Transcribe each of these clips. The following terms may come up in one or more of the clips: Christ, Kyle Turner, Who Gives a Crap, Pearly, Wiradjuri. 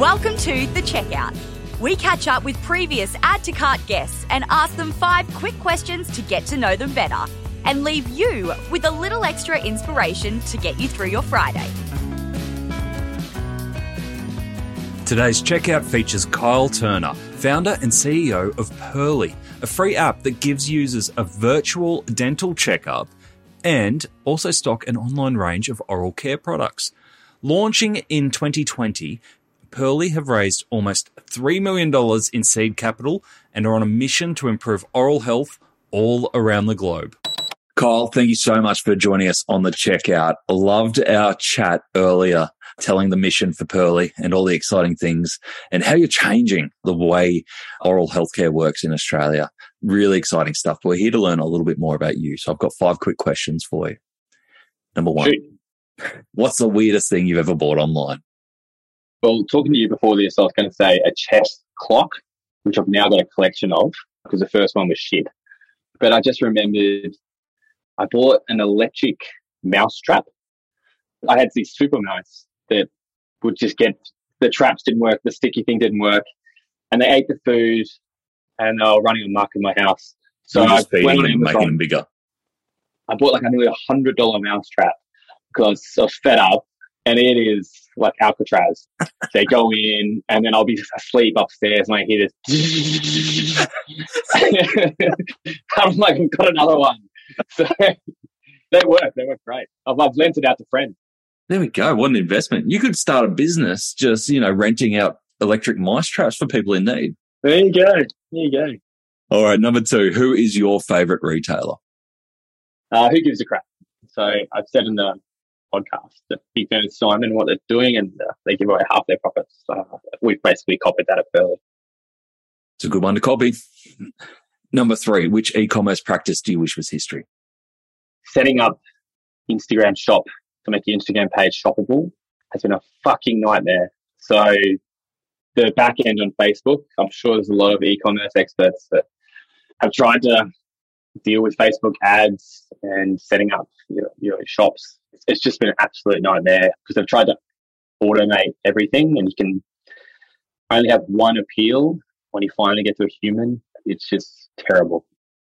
Welcome to The Checkout. We catch up with previous add-to-cart guests and ask them 5 quick questions to get to know them better and leave you with a little extra inspiration to get you through your Friday. Today's Checkout features Kyle Turner, founder and CEO of Pearly, a free app that gives users a virtual dental checkup and also stock an online range of oral care products. Launching in 2020, Pearly have raised almost $3 million in seed capital and are on a mission to improve oral health all around the globe. Kyle, thank you so much for joining us on The Checkout. Loved our chat earlier, telling the mission for Pearly and all the exciting things and how you're changing the way oral healthcare works in Australia. Really exciting stuff. We're here to learn a little bit more about you. So I've got 5 quick questions for you. Number 1, what's the weirdest thing you've ever bought online? Well, talking to you before this, I was going to say a chest clock, which I've now got a collection of because the first one was shit. But I just remembered I bought an electric mouse trap. I had these super mice that would just get, the traps didn't work, the sticky thing didn't work, and they ate the food and they were running amok in my house. So I just feeding them and making them bigger. I bought like a nearly $100 mouse trap because I was fed up, and it is like Alcatraz. They go in and then I'll be asleep upstairs and I hear this. I'm like, I've got another one. So they work. They work great. I've lent it out to friends. There we go. What an investment. You could start a business just, renting out electric mice traps for people in need. There you go. There you go. All right. Number 2, who is your favorite retailer? Who Gives a Crap? So I've said in the podcast, the big fan of Simon, what they're doing, and they give away half their profits. So we've basically copied that at Pearly. It's a good one to copy. Number 3, which e-commerce practice do you wish was history? Setting up Instagram shop to make your Instagram page shoppable has been a fucking nightmare. So the back end on Facebook, I'm sure there's a lot of e-commerce experts that have tried to deal with Facebook ads and setting up your shops. It's just been an absolute nightmare because they've tried to automate everything and you can only have one appeal when you finally get to a human. It's just terrible.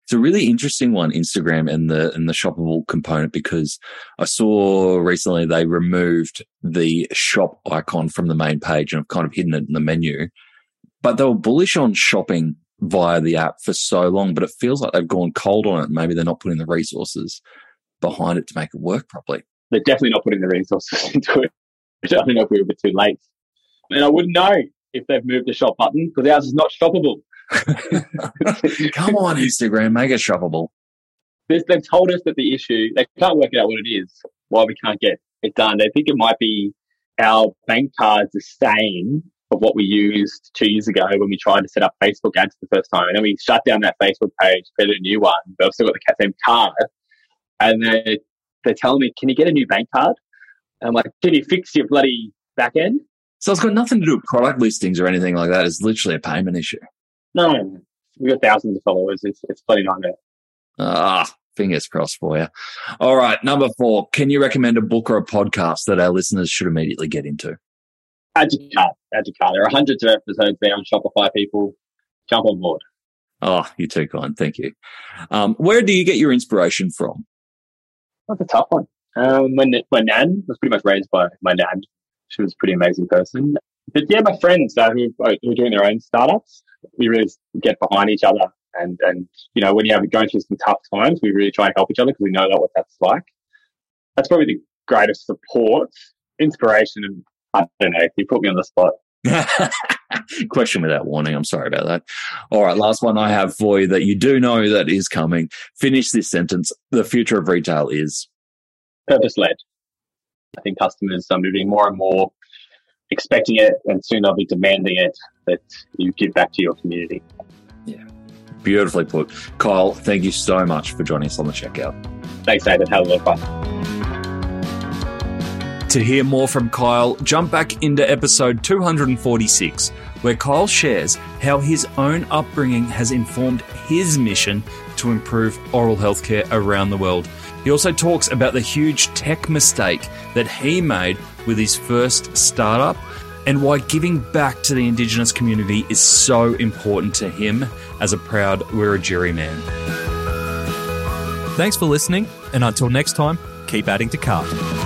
It's a really interesting one, Instagram and the shoppable component, because I saw recently they removed the shop icon from the main page and have kind of hidden it in the menu. But they were bullish on shopping via the app for so long, but it feels like they've gone cold on it. Maybe they're not putting the resources behind it to make it work properly. They're definitely not putting the resources into it. I don't know if we were too late. And I wouldn't know if they've moved the shop button because ours is not shoppable. Come on, Instagram, make it shoppable. They've told us that the issue, they can't work out what it is, why we can't get it done. They think it might be our bank cards the same of what we used 2 years ago when we tried to set up Facebook ads for the first time. And then we shut down that Facebook page, created a new one, but I've still got the same card. And they're telling me, can you get a new bank card? And I'm like, can you fix your bloody back end? So it's got nothing to do with product listings or anything like that. It's literally a payment issue. No, we've got thousands of followers. It's bloody nightmare. Fingers crossed for you. All right, number 4. Can you recommend a book or a podcast that our listeners should immediately get into? Add to cart. There are hundreds of episodes there on Shopify, people. Jump on board. Oh, you're too kind. Thank you. Where do you get your inspiration from? That's a tough one. My nan was pretty much raised by my nan. She was a pretty amazing person. But yeah, my friends who are doing their own startups, we really get behind each other. And when you're going through some tough times, we really try and help each other because we know what that's like. That's probably the greatest support, inspiration, and I don't know, you put me on the spot. Question without warning. I'm sorry about that. All right, last one I have for you that you do know that is coming. Finish this sentence. The future of retail is? Purpose-led. I think customers are moving more and more expecting it, and soon they'll be demanding it, that you give back to your community. Yeah, beautifully put. Kyle, thank you so much for joining us on The Checkout. Thanks, David. Have a lot of fun. To hear more from Kyle, jump back into episode 246, where Kyle shares how his own upbringing has informed his mission to improve oral health care around the world. He also talks about the huge tech mistake that he made with his first startup and why giving back to the Indigenous community is so important to him as a proud Wiradjuri man. Thanks for listening, and until next time, keep adding to cart.